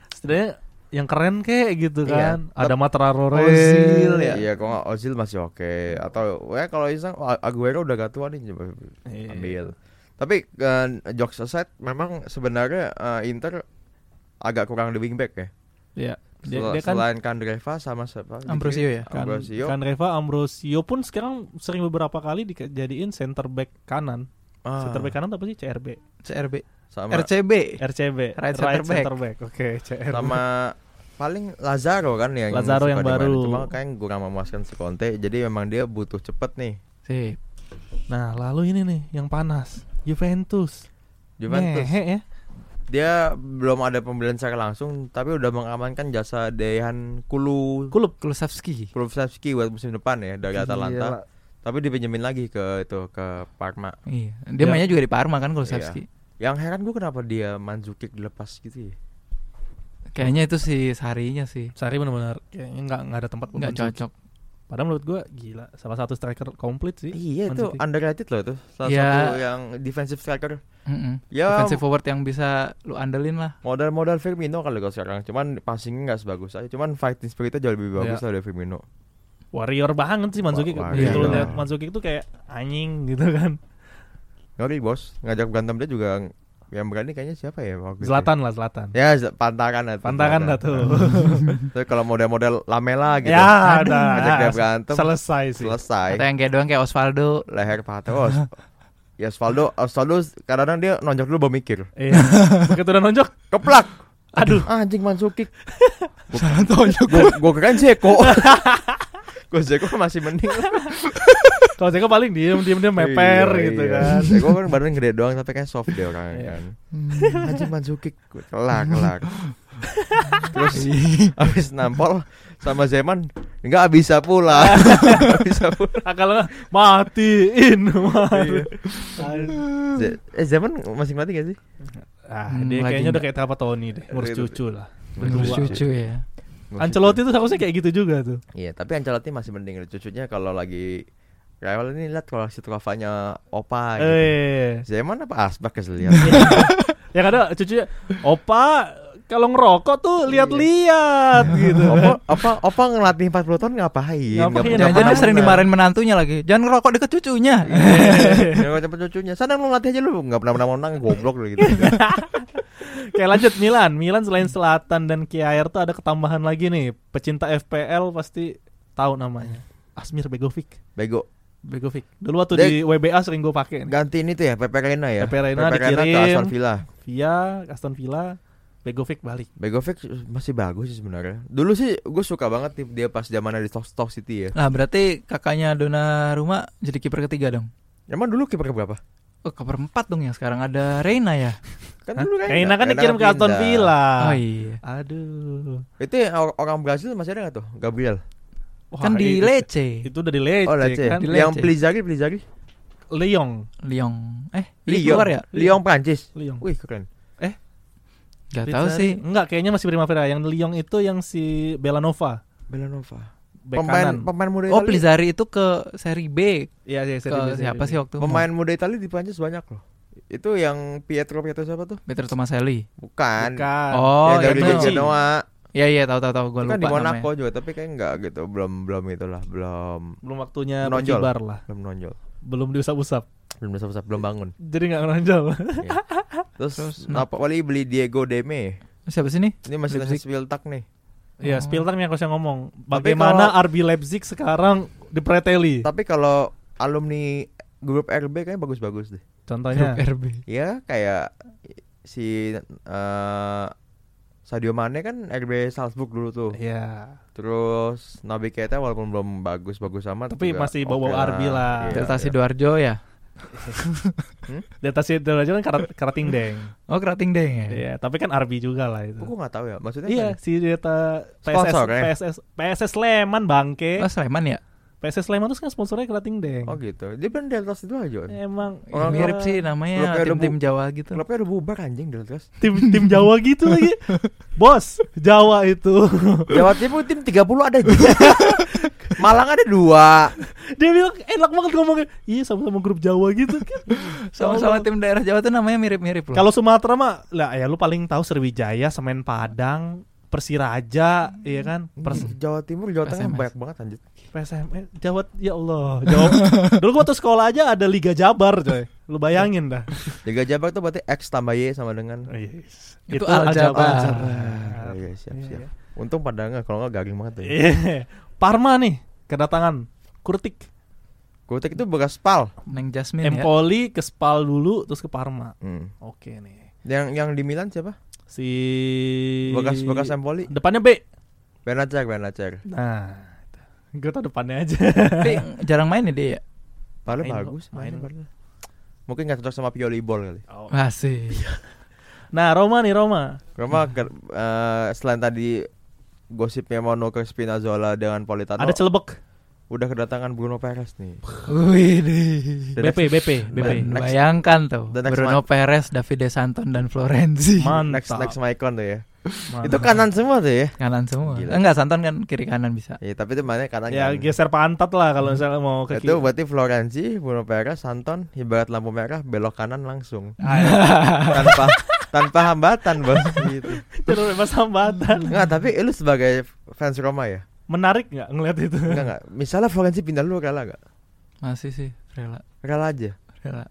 Setidaknya yang keren kayak gitu iya. Kan. Ada Matararo, Ozil ya. Iya, kok enggak Ozil masih oke. Atau kalau Isang Aguero udah gak tua nih coba ambil. Tapi jokes aside, memang sebenarnya Inter agak kurang di wingback ya. Iya. Dia kan selain Candreva sama siapa? Ambrosio ya. Ambrosio pun sekarang sering beberapa kali dijadiin center back kanan. Ah. Center back kanan apa sih? CRB. Sama RCB. Right center back. Oke, CRB. Sama paling Lazaro kan yang baru. Cuma kayaknya kurang memuaskan si Conte. Jadi memang dia butuh cepet nih. Sip. Nah, lalu ini nih yang panas. Juventus. Ngehe, ya. Dia belum ada pembelian secara langsung, tapi udah mengamankan jasa Dejan Kulusevski buat musim depan ya dari Atalanta. Iyalah. Tapi dipinjemin lagi ke Parma. Iya. Dia mainnya juga di Parma kan Kulusevski. Iya. Yang heran gue kenapa dia Mandzukic dilepas gitu ya. Kayaknya itu si Sarinya sih. Sari benar-benar kayaknya enggak ada tempat buat Mandzukic. Enggak cocok. Padahal menurut gue gila, salah satu striker komplit sih. Iya itu underrated loh itu. Salah satu yang defensive striker. Ya, defensive forward yang bisa lu andelin lah. Modal Firmino kalau sekarang. Cuman passingnya nggak sebagus aja. Cuman fighting spiritnya jauh lebih bagus lah dari Firmino. Warrior banget sih Mandzukic. Begitu lu lihat Mandzukic itu kayak anjing gitu kan. Ngeri bos, ngajak berantem dia juga yang berani kayaknya siapa ya? Zlatan. Ya pantakan lah tuh. Tapi kalau model-model Lamela gitu. Ya udah. Ajak dia berantem. Selesai. Atau yang kayak doang kayak Osvaldo. Leher patah. Ya Osvaldo kadang-kadang dia nonjok dulu baru mikir. Iya. Begitu udah nonjok. Keplak. Aduh. Anjing Mandzukic. Salah nonjok. Gue keren Zeko. Gue Zeko masih mending. Kalau Zeko paling diem meper gitu kan. Zeko kan badan gede doang tapi kayak soft dia orangnya kan. Haji Mandzukic kelar. Terus habis nampol sama Zeman enggak bisa pula. Kalau matiin. Zeman masih mati enggak sih? Ah, dia kayaknya udah kayak apa Tony deh, ngurus cucu lah. Ngurus cucu ya. Ancelotti tuh harusnya kayak gitu juga tuh. Iya, tapi Ancelotti masih mending cucunya kalau lagi Rival ini lihat kalau si Trovanya Opa gitu. Zaman apa Asbak kesel lihat. Ya kadang cucunya Opa kalau ngerokok tuh lihat-lihat gitu. Opa ngelatih 40 tahun ngapain? Jangan sering dimarahin menantunya lagi. Jangan ngerokok deket cucunya. Jangan cepet cucunya. Sadang lu ngelatih aja lu enggak pernah menang goblok lu gitu. Oke, lanjut Milan selain Selatan dan Kier tuh ada ketambahan lagi nih. Pecinta FPL pasti tahu namanya. Asmir Begovic. Dulu waktu di WBA sering gue pakai. Ganti ini tuh ya, Pepe Reina dikirim ke Aston Villa. Begovic balik. Begovic masih bagus sih sebenarnya. Dulu sih gue suka banget dia pas zamannya di Stoke City ya. Nah berarti kakaknya Donnarumma jadi kiper ketiga dong. Emang dulu kiper berapa? Kiper 4 dong yang sekarang ada Reina ya. Kan dulu Reina kan dikirim ke Aston Villa. Oh iya. Aduh. Itu orang Brazil masih ada nggak tuh Gabriel? Wah, kan di Lecce. Itu udah di Lecce. Oh, Lecce. Kan? Di Lecce. Yang Pelizari. Lyon. Lyon Prancis. Lyon. Wih, keren. Enggak tahu sih. Enggak, kayaknya masih Primavera. Yang Lyon itu yang si Belanova. Pemain muda Italia. Oh, Pelizari itu ke Serie B. Iya, Serie B. Siapa sih waktu? Pemain muda Italia di Prancis banyak loh. Itu yang Pietro siapa tuh? Pietro Tomaselli. Bukan. Oh, yang dari Genoa. Iya tahu gue lupa. Kan di Monaco namanya juga, tapi kayak enggak gitu, belum itulah, belum waktunya berkibar lah. Belum nonjol. Belum diusap-usap, belum bangun. Jadi enggak nonjol. Ya. Terus Napoli beli Diego Demme. Siapa sih nih? Ini masih Leipzig. Spiltak nih. Iya, Spiltak yang harusnya ngomong. Bagaimana kalau RB Leipzig sekarang dipreteli. Tapi kalau alumni grup RB kayaknya bagus-bagus deh. Contohnya grup RB. Ya, kayak si Sadio Mane kan RB Salzburg dulu tuh. Iya. Terus Nabi Keita walaupun belum bagus-bagus amat tapi masih bawa RB lah. Deltasi Doarjo ya. Deltasi Doarjo kan karating deng. Oh, karating deng ya. Iya, tapi kan RB juga lah itu. Gua enggak tahu ya. Maksudnya iya, kan? Si Delta PSS Sleman bangke. Oh, Sleman ya. PSS Sleman tuh kan sponsornya kerating deng. Oh gitu. Dia benar Deltas itu aja. Emang orang mirip sih namanya tim Jawa gitu. Klubnya udah bubar anjing Deltas. Tim Jawa gitu lagi. Bos, Jawa itu. Jawa Timur tim 30 ada juga. Malang ada 2. Dia bilang enak banget ngomongnya. Iya, sama-sama grup Jawa gitu kan. Sama-sama tim daerah Jawa tuh namanya mirip-mirip loh. Kalau Sumatera mah lah ya lu paling tahu Sriwijaya, Semen Padang, Persiraja, iya kan? Jawa Timur, Jawa Tengah banyak banget anjir. PSMS, Jawa, ya Allah. Jawa. Dulu gua tuh sekolah aja ada Liga Jabar, coy. Lu bayangin dah. Liga Jabar tuh berarti X tambah Y sama dengan yes. Itu Al Jabar. Oh, iya, siap. Untung pada enggak, kalau enggak garing banget tuh. Yeah. Parma nih kedatangan Kurtik itu bekas Spal. Neng Jasmine ya. Empoli ke Spal dulu terus ke Parma. Oke nih. Yang di Milan siapa? Si bekas Empoli. Depannya B. Benacek. Nah, gue tau depannya aja. Tapi jarang main nih dia ya. Padahal bagus main. Mungkin gak cocok sama Pioli Ball kali. Masih. Nah, Roma selain tadi gosipnya Mono ke Spinazzola dengan Politano, ada celebek. Udah kedatangan Bruno Perez nih. Wih deh. BP. Bayangkan tuh Bruno Perez, Davide Santon dan Florenzi. Next Maicon tuh ya. Mantap. Itu kanan semua tuh ya. Kanan semua. Gila. Enggak, Santon kan kiri kanan bisa. Iya, tapi itu makanya kanan. Ya geser pantat lah kalau misalnya mau ke kiri. Itu berarti Florenzi, Bruno Perez, Santon ibarat lampu merah belok kanan langsung. tanpa hambatan, Bos, gitu. Bebas hambatan. Enggak, tapi lu sebagai fans Roma ya. Menarik enggak ngelihat itu? Enggak. Misalnya Florenzi pindah lu rela enggak? Masih sih, rela. Rela aja. Rela.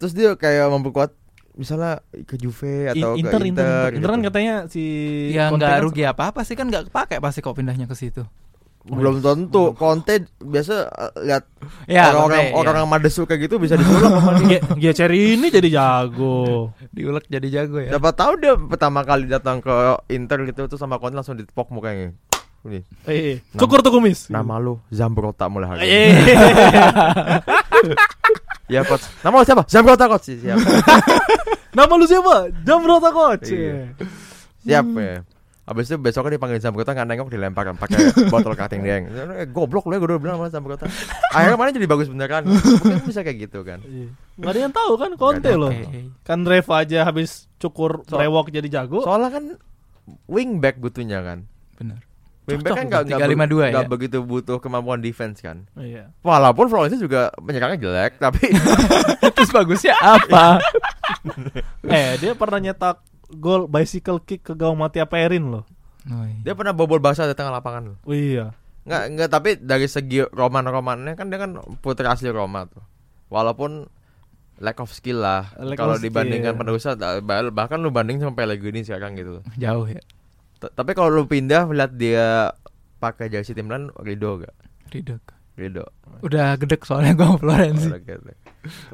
Terus dia kayak memperkuat misalnya ke Juve atau Inter gitu. Inter kan katanya si ya nggak rugi apa sih, kan nggak kepake pasti kok pindahnya ke situ. Belum tentu. Conte biasa lihat ya, orang madesu kayak gitu bisa diulek sama dia ceri ini jadi jago. Diulek jadi jago ya. Dapat tahu dia pertama kali datang ke Inter gitu tuh sama Conte langsung ditepok mukanya. Cukur tuh kumis. Nama lu Zambrotta mulai hari ini. Ya coach. Nama lu siapa? Zambrotta coach. Siapa? Nama lu siapa? Zambrotta coach. Siap ya. Abis itu besoknya dipanggil Zambrotta gak nengok, dilempar pakai botol cutting deng. Goblok lu ya, gue udah bilang sama Zambrotta. Akhirnya mana jadi bagus beneran. Mungkin bisa kayak gitu kan. Gak ada yang tahu kan Conte loh. Kan Reva aja habis cukur rewok jadi jago. Soalnya kan wingback butuhnya kan. Benar. Wingback kan gak begitu butuh kemampuan defense kan. Iya. Walaupun Florenzi juga menyerangnya jelek, tapi terus bagusnya apa? Dia pernah nyetak gol bicycle kick ke gawang Mattia Perin loh. Oh, iya. Dia pernah bobol basah di tengah lapangan loh. Iya. Enggak, tapi dari segi Roman-Romannya kan dia kan putri asli Roma tuh. Walaupun lack of skill lah. Kalau dibandingkan penerusnya, bahkan lu banding sama Pellegrini sekarang gitu. Jauh ya. Tapi kalau lu pindah lihat dia pakai jersey tim Milan, Rido gak? Rido. Udah gedek soalnya gua sama Florenzi.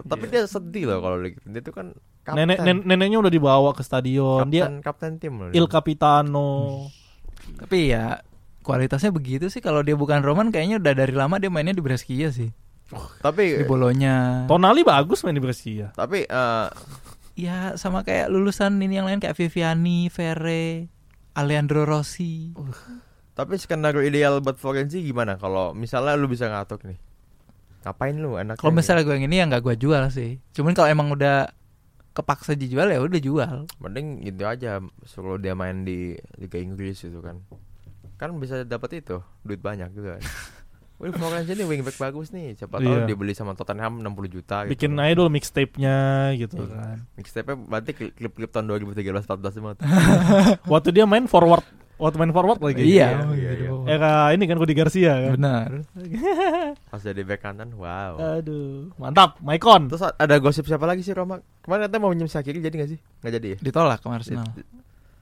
Tapi dia sedih loh kalau dia tuh kan kapten. Neneknya udah dibawa ke stadion. Dia kapten tim loh. Il Capitano. Tapi ya kualitasnya begitu sih. Kalau dia bukan Roman kayaknya udah dari lama dia mainnya di Brescia sih. Tapi di Bolonya. Tonali bagus main di Brescia. Tapi ya sama kayak lulusan ini yang lain kayak Viviani, Ferre, Alejandro Rossi. Tapi skenario ideal buat Florenzi gimana? Kalau misalnya lu bisa ngatok nih, ngapain lu enaknya? Kalau misalnya gue yang ini ya nggak gue jual sih. Cuman kalau emang udah kepaksa dijual ya udah jual. Mending gitu aja suruh dia main di Liga Inggris gitu kan. Kan bisa dapat itu duit banyak juga. Wih, Florenzi ini wingback bagus nih. Siapa tahu dibeli sama Tottenham 60 juta gitu. Bikin aja dulu mixtape-nya gitu kan. Mixtape-nya berarti klip-klip tahun 2013-14 semua. Waktu dia main forward Out man forward lagi. Iya. Oh, iya, iya. Ini kan Rudi Garcia kan. Benar. Pas jadi bek kanan, wow. Aduh, mantap, Maicon. Terus ada gosip siapa lagi sih Roma? Kemarin katanya mau minjem Shaqiri, jadi enggak sih? Enggak jadi ya? Ditolak sama Arsenal.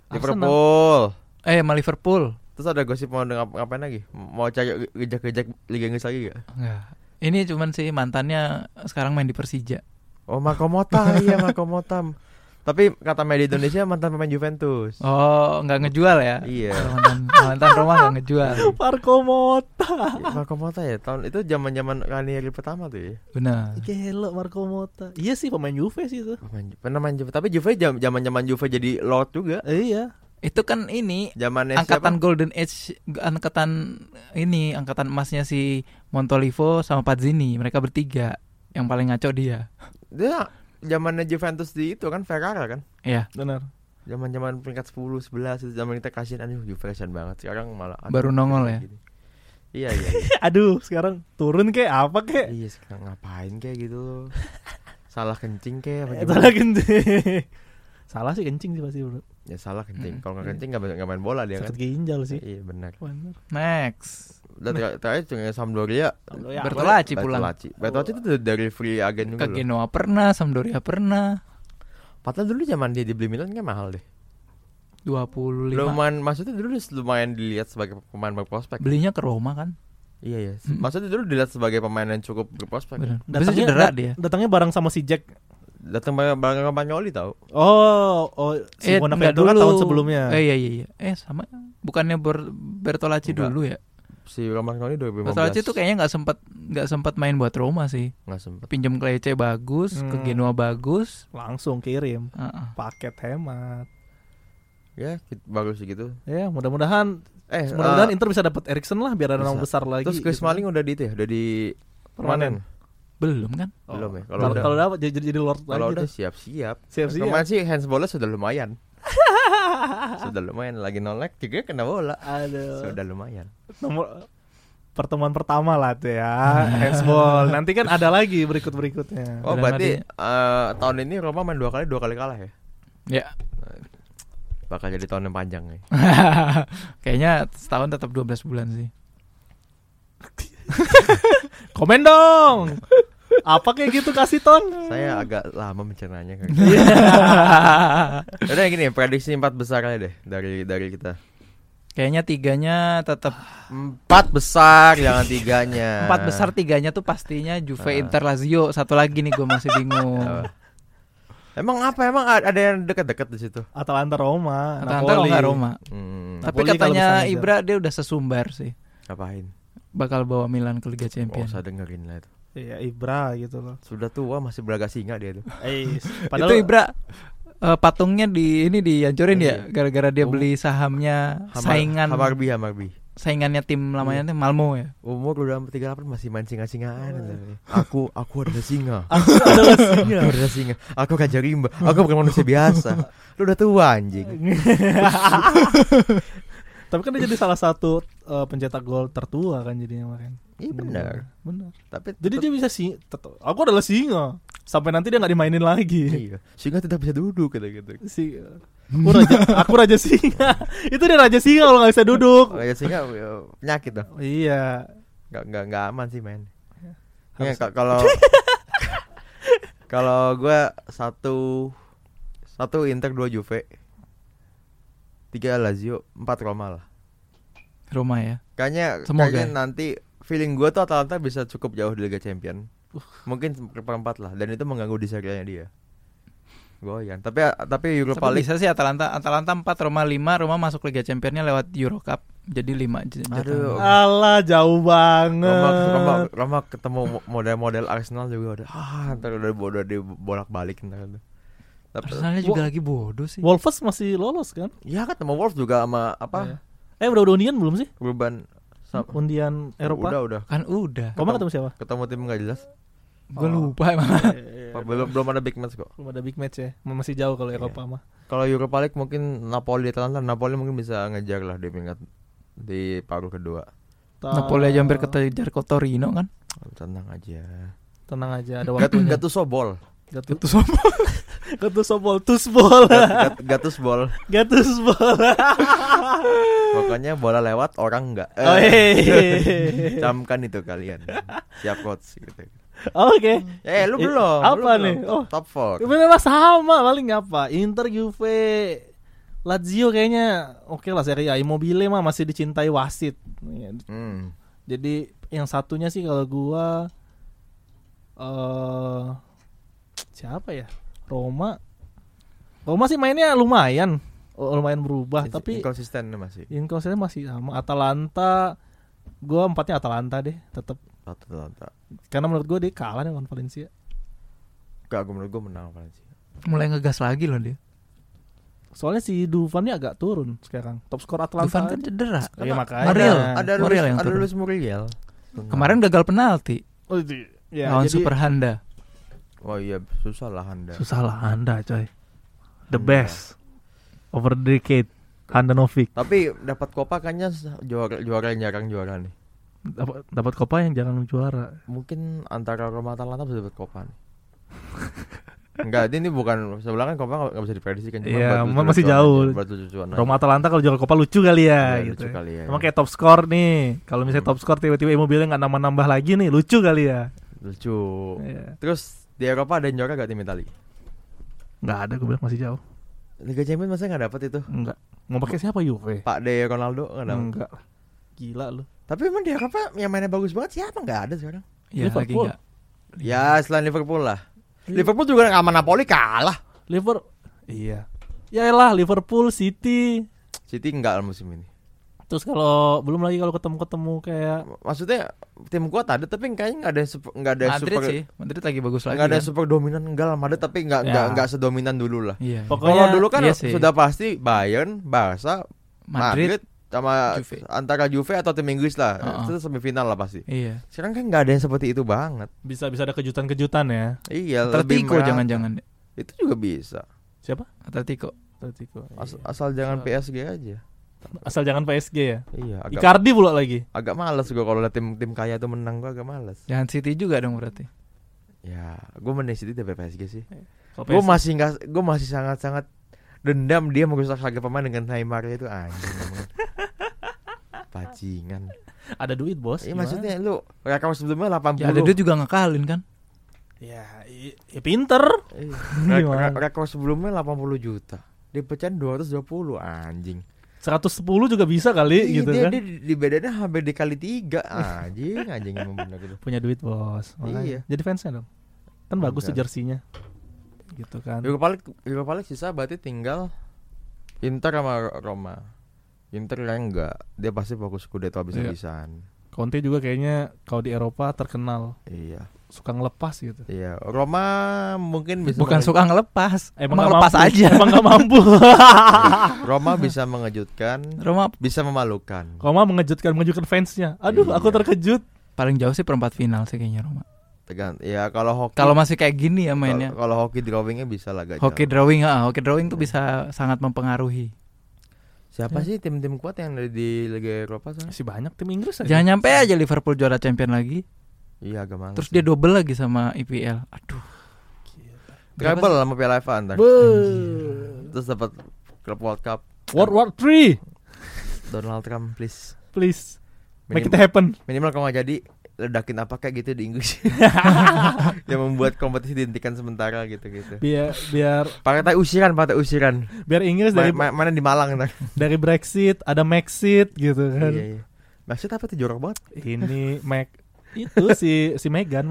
Liverpool. Sama Liverpool. Terus ada gosip mau ngapain lagi? Mau cari gejek-gejek Liga Inggris lagi enggak? Enggak. Ini cuman sih mantannya sekarang main di Persija. Oh, Makomota. Iya, Makomota. Tapi kata media Indonesia mantan pemain Juventus. Oh, enggak ngejual ya? Iya. Mantan Roma enggak ngejual. Marco Motta ya, tahun itu zaman-zaman Ranieri pertama tuh ya. Benar. Gelo Marco Motta. Iya sih pemain Juve sih itu. Pernah main Juve, tapi Juve zaman-zaman Juve jadi lord juga. Iya. Itu kan ini zamannya angkatan siapa? Golden Age, angkatan emasnya si Montolivo sama Pazzini, mereka bertiga. Yang paling ngaco dia. Zamannya Juventus di itu kan Ferrara kan? Iya, benar. Zaman-zaman peringkat 10, 11 itu zaman kita kasihan Juve kasihan banget. Sekarang malah baru nongol ya. Gini. Iya. Aduh, sekarang turun kayak apa kayak? Iya, sekarang ngapain kayak gitu. Salah kencing kayak apa gitu. Salah kencing. Salah sih kencing sih pasti, Bro. Ya salah kencing. Kalau enggak kencing enggak main bola dia kan. Sakit ginjal sih. Iya, benar. Next. Terakhir dengan Sampdoria. Bertolaci pulang. Bertolaci itu dari free agent dulu. Ke Genoa pernah, Sampdoria pernah. Padahal dulu zaman dia dibeli Milan kan mahal deh. 25. Lumayan, maksudnya dulu lumayan dilihat sebagai pemain berprospek. Belinya ke Roma kan? Iya. Maksudnya dulu dilihat sebagai pemain yang cukup berprospek. Datangnya cedera dia. Datangnya bareng sama si Jack. Datang bareng Kampanyoli tahu. Oh, si Bonaventura tahun sebelumnya. Iya. Sama bukannya Bertolacci dulu ya? Si Kampanyoli 2015. Bertolacci tuh kayaknya enggak sempat main buat Roma sih. Enggak sempat. Pinjem Klece bagus, ke Genoa bagus, langsung kirim. Paket hemat. Ya, bagus gitu. Ya, mudah-mudahan Inter bisa dapat Eriksen lah biar ada nama besar lagi. Terus Chris Smalling udah di itu ya, udah di permanen. Belum kan? Belum ya. Kalau dapat jadi lord lagi. Kalau udah siap-siap. Kemarin sih handballnya sudah lumayan. Sudah lumayan lagi nolak juga kena bola. Aduh. Sudah lumayan. Nomor pertemuan pertama lah tuh ya, handball. Nanti kan ada lagi berikut-berikutnya. Oh, berarti tahun ini Roma main dua kali kalah ya? Ya. Bakal jadi tahun yang panjang nih. Ya. Kayaknya setahun tetap 12 bulan sih. Komen dong. Apa kayak gitu kasih Ton? Saya agak lama mencernanya kayak gitu. Udah gini, prediksi 4 besar aja deh dari kita. Kayaknya 3-nya tetap 4 besar, jangan 3-nya. 4 besar 3-nya tuh pastinya Juve, Inter, Lazio. Satu lagi nih gue masih bingung. Emang ada yang dekat-dekat di situ? Atalanta, Roma, Napoli. Atalanta, Roma. Tapi Napoli katanya Ibra dia udah sesumbar sih. Ngapain? Bakal bawa Milan ke Liga Champions. Oh, saya dengerin lah itu. Iya, Ibra gitu loh. Sudah tua masih belaga singa dia tuh. Padahal itu Ibra patungnya dihancurin ya gara-gara dia beli sahamnya Hammarby. Saingannya tim lamanya Malmo ya. Umur udah 38 masih main singa-singaan. Aku adalah singa. Aku adalah singa. Aku kajarimba. Aku bukan manusia biasa. Lu udah tua anjing. Tapi kan dia jadi salah satu pencetak gol tertua kan jadinya kemarin. Iya benar. Tapi jadi dia bisa sih. Aku adalah singa. Sampai nanti dia nggak dimainin lagi. Iya. Singa tidak bisa duduk gitu. Aku raja singa. Itu dia raja singa kalau nggak bisa duduk. Raja singa penyakit dong. Iya. Nggak aman sih men. Ya, kalau gue satu Inter, 2 Juve, 3 Lazio, 4 Roma lah. Roma ya. Kayaknya nanti feeling gue tuh Atalanta bisa cukup jauh di Liga Champions. Mungkin perempat lah, dan itu mengganggu di serialnya dia. Goyang. Tapi Europa League bisa sih Atalanta 4, Roma 5, Roma masuk Liga Champions-nya lewat Euro Cup. Jadi 5 jatah. Alah, jauh banget. Roma ketemu model-model Arsenal juga udah. Entar udah dibolak-balik entar. Arsenalnya juga lagi bodoh sih. Wolves masih lolos kan? Iya kan, sama Wolves juga sama apa? Iya. Udah undian belum sih? Undian Eropa? Udah. Kan udah. Kamu ketemu siapa? Ketemu tim enggak jelas. Gue lupa emang. Belum ada big match kok. Belum ada big match ya. Masih jauh kalau Eropa mah. Kalau Europa League mungkin Napoli mungkin bisa ngejar lah di peringkat di paruh kedua. Napoli aja hampir kejar Torino kan? Tenang aja ada waktunya. Gatus sobol. Gatus bol. Pokoknya bola lewat orang enggak. Camkan itu kalian. Siap coach gitu. Oke. Lu belum. Apa lu nih? Belum. Top 4. Benar sama paling apa? Inter, Juve, Lazio kayaknya oke lah Serie A. Immobile mah masih dicintai wasit. Jadi yang satunya sih kalau gua siapa ya? Roma. Roma sih mainnya lumayan berubah tapi inkonsisten masih sama. Atalanta, gua empatnya Atalanta deh tetap. Atalanta. Karena menurut gua dia kalah dengan Valencia. Enggak, menurut gua menang Valencia. Mulai ngegas lagi loh dia. Soalnya si Dufan ini agak turun sekarang. Top skor Atalanta. Dufan kan cedera. Ya makanya ada Luis Muriel. Kemarin gagal penalti. Oh iya. Lawan Super Handa. Oh iya, susah lah Handa coy. The best. Over decade Handanovic. Tapi dapat Copa kayaknya juara yang jarang juara nih. Dapat Copa yang jarang juara. Mungkin antara Roma Atalanta bisa dapat Copa nih. Enggak, ini bukan sebelah kan Copa enggak bisa diprediksi kan. Iya, masih jauh. Roma Atalanta kalau juara Copa lucu kali ya gitu. Emang kayak top score nih. Kalau misalnya top score tiba-tiba Immobile enggak nambah-nambah lagi nih, lucu kali ya. Lucu. Yeah. Terus di Eropa ada yang juara enggak tim Itali? Enggak ada, gue bilang masih jauh. Liga Champions masa enggak dapat itu? Enggak. Mau pakai siapa Juve? Pak De Ronaldo enggak dapat. Enggak. Gila lu. Tapi emang di Eropa yang mainnya bagus banget siapa enggak ada sekarang? Ya, lagi enggak. Ya, selain Liverpool lah. Liverpool juga sama Napoli kalah. Iya. Yaelah Liverpool, City enggak musim ini. Terus kalau belum lagi kalau ketemu kayak maksudnya tim kuat ada tapi kayaknya enggak ada Madrid super sih. Madrid lagi bagus lagi. Enggak ada super dominan enggak lah Madrid tapi enggak sedominan dulu lah. Iya. Pokoknya kalau dulu kan sudah pasti Bayern, Barca, Madrid sama Juve. Antara Juve atau tim Inggris lah itu semifinal lah pasti. Iya. Sekarang kan nggak ada yang seperti itu banget. Bisa ada kejutan ya. Iya. Atletico jangan-jangan itu juga bisa. Siapa? Atletico. Asal jangan PSG aja. Asal jangan PSG ya. Iya. Icardi pula lagi. Agak malas gue kalau lihat tim kaya itu menang gue agak malas. Jangan City juga dong berarti. Ya, gue mending City daripada PSG sih. Gue masih sangat-sangat dendam dia merusak harga pemain dengan Neymar itu anjing. Pacingan. Ada duit, Bos. Iya, maksudnya lu rekam sebelumnya 80. Ya, ada duit juga ngekalin kan? Ya pinter. Rekam sebelumnya 80 juta. Dipecahin 220 anjing. 110 juga bisa kali gitu kan. Dia dibedanya hampir dikali 3 anjing emang bener gitu. Punya duit, Bos. Makanya. Iya. Jadi fansnya dong. Kan bagus tuh jersinya. Gitu kan. Europa League sisa berarti tinggal Inter sama Roma. Inter yang enggak, dia pasti fokus Scudetto habis-habisan. Conte juga kayaknya kalau di Eropa terkenal. Iya. Suka ngelepas gitu. Iya, Roma mungkin bisa. Bukan suka ngelepas, emang lepas aja. Emang enggak mampu. Roma bisa mengejutkan. Roma bisa memalukan. Roma mengejutkan fansnya. Aduh, aku terkejut. Paling jauh sih perempat final sih kayaknya Roma. Ya kalau hoki. Kalau masih kayak gini ya mainnya. Kalau hoki drawingnya bisa lah gak. Hoki drawing tuh bisa sangat mempengaruhi. Siapa sih tim-tim kuat yang ada di Liga Eropa sana? Masih banyak tim Inggris aja. Jangan nyampe aja Liverpool juara champion lagi. Iya agak males. Terus dia double lagi sama EPL. Aduh. Treble sama Piala FA entar. Terus dapat klub World Cup. World War 3. Donald Trump please. Make it happen. Minimal kalau enggak jadi ledakin apa kayak gitu di Inggris. Yang membuat kompetisi dihentikan sementara gitu. Biar partai usiran. Biar Inggris dari mana di Malang entar. Dari Brexit ada Maxit gitu kan. Iya. Maxit apa tuh jorok banget. Ini Mac itu si Megan.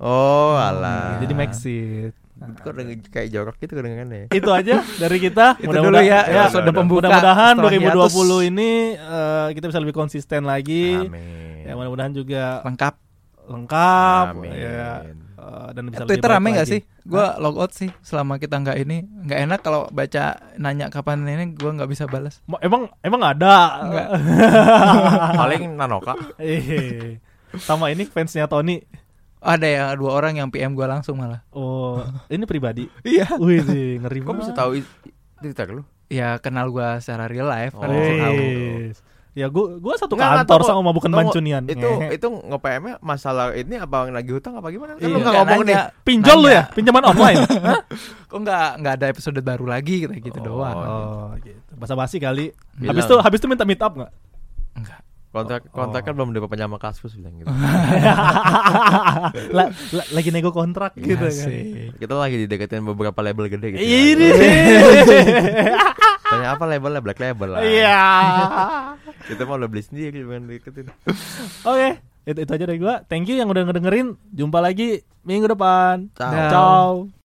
Oh, alah. Jadi Maxit. Kok kayak jorok gitu kedengarannya. Itu aja dari kita. Mudah-mudahan 2020 ini kita bisa lebih konsisten lagi. Amin. Ya mudah-mudahan juga lengkap. Amin. Ya. Dan bisa Twitter rame nggak sih? Gue log out sih selama kita nggak enak kalau baca nanya kapan ini gue nggak bisa balas. Emang ada. Paling Nanoka. Sama ini fansnya Tony. Ada ya 2 orang yang PM gue langsung malah. Oh, ini pribadi. Iya. Wih, ngeri banget. Kok bisa tahu Twitter lu? Ya kenal gue secara real life kan bisa tahu. Ya gua satu kantor sama bukan mancunian. Itu nge-PM-nya masalah ini apa lagi hutang apa gimana? Kan lu enggak ngomong nih. Pinjol lu ya? Pinjaman online. Hah? Kok enggak ada episode baru lagi gitu doang. Oh, gitu. Basa-basi kali. Habis itu minta meet up enggak? Enggak. Kontraknya belum dapat penyama kasus bilang gitu. Lagi nego kontrak ya gitu kan. Kita lagi dideketin beberapa label gede gitu. Ini. Tanya apa labelnya? Black label lah. Iya. Kita mau lo beli sendiri bukan deketin. Oke, itu aja dari gua. Thank you yang udah ngedengerin. Jumpa lagi minggu depan. Ciao.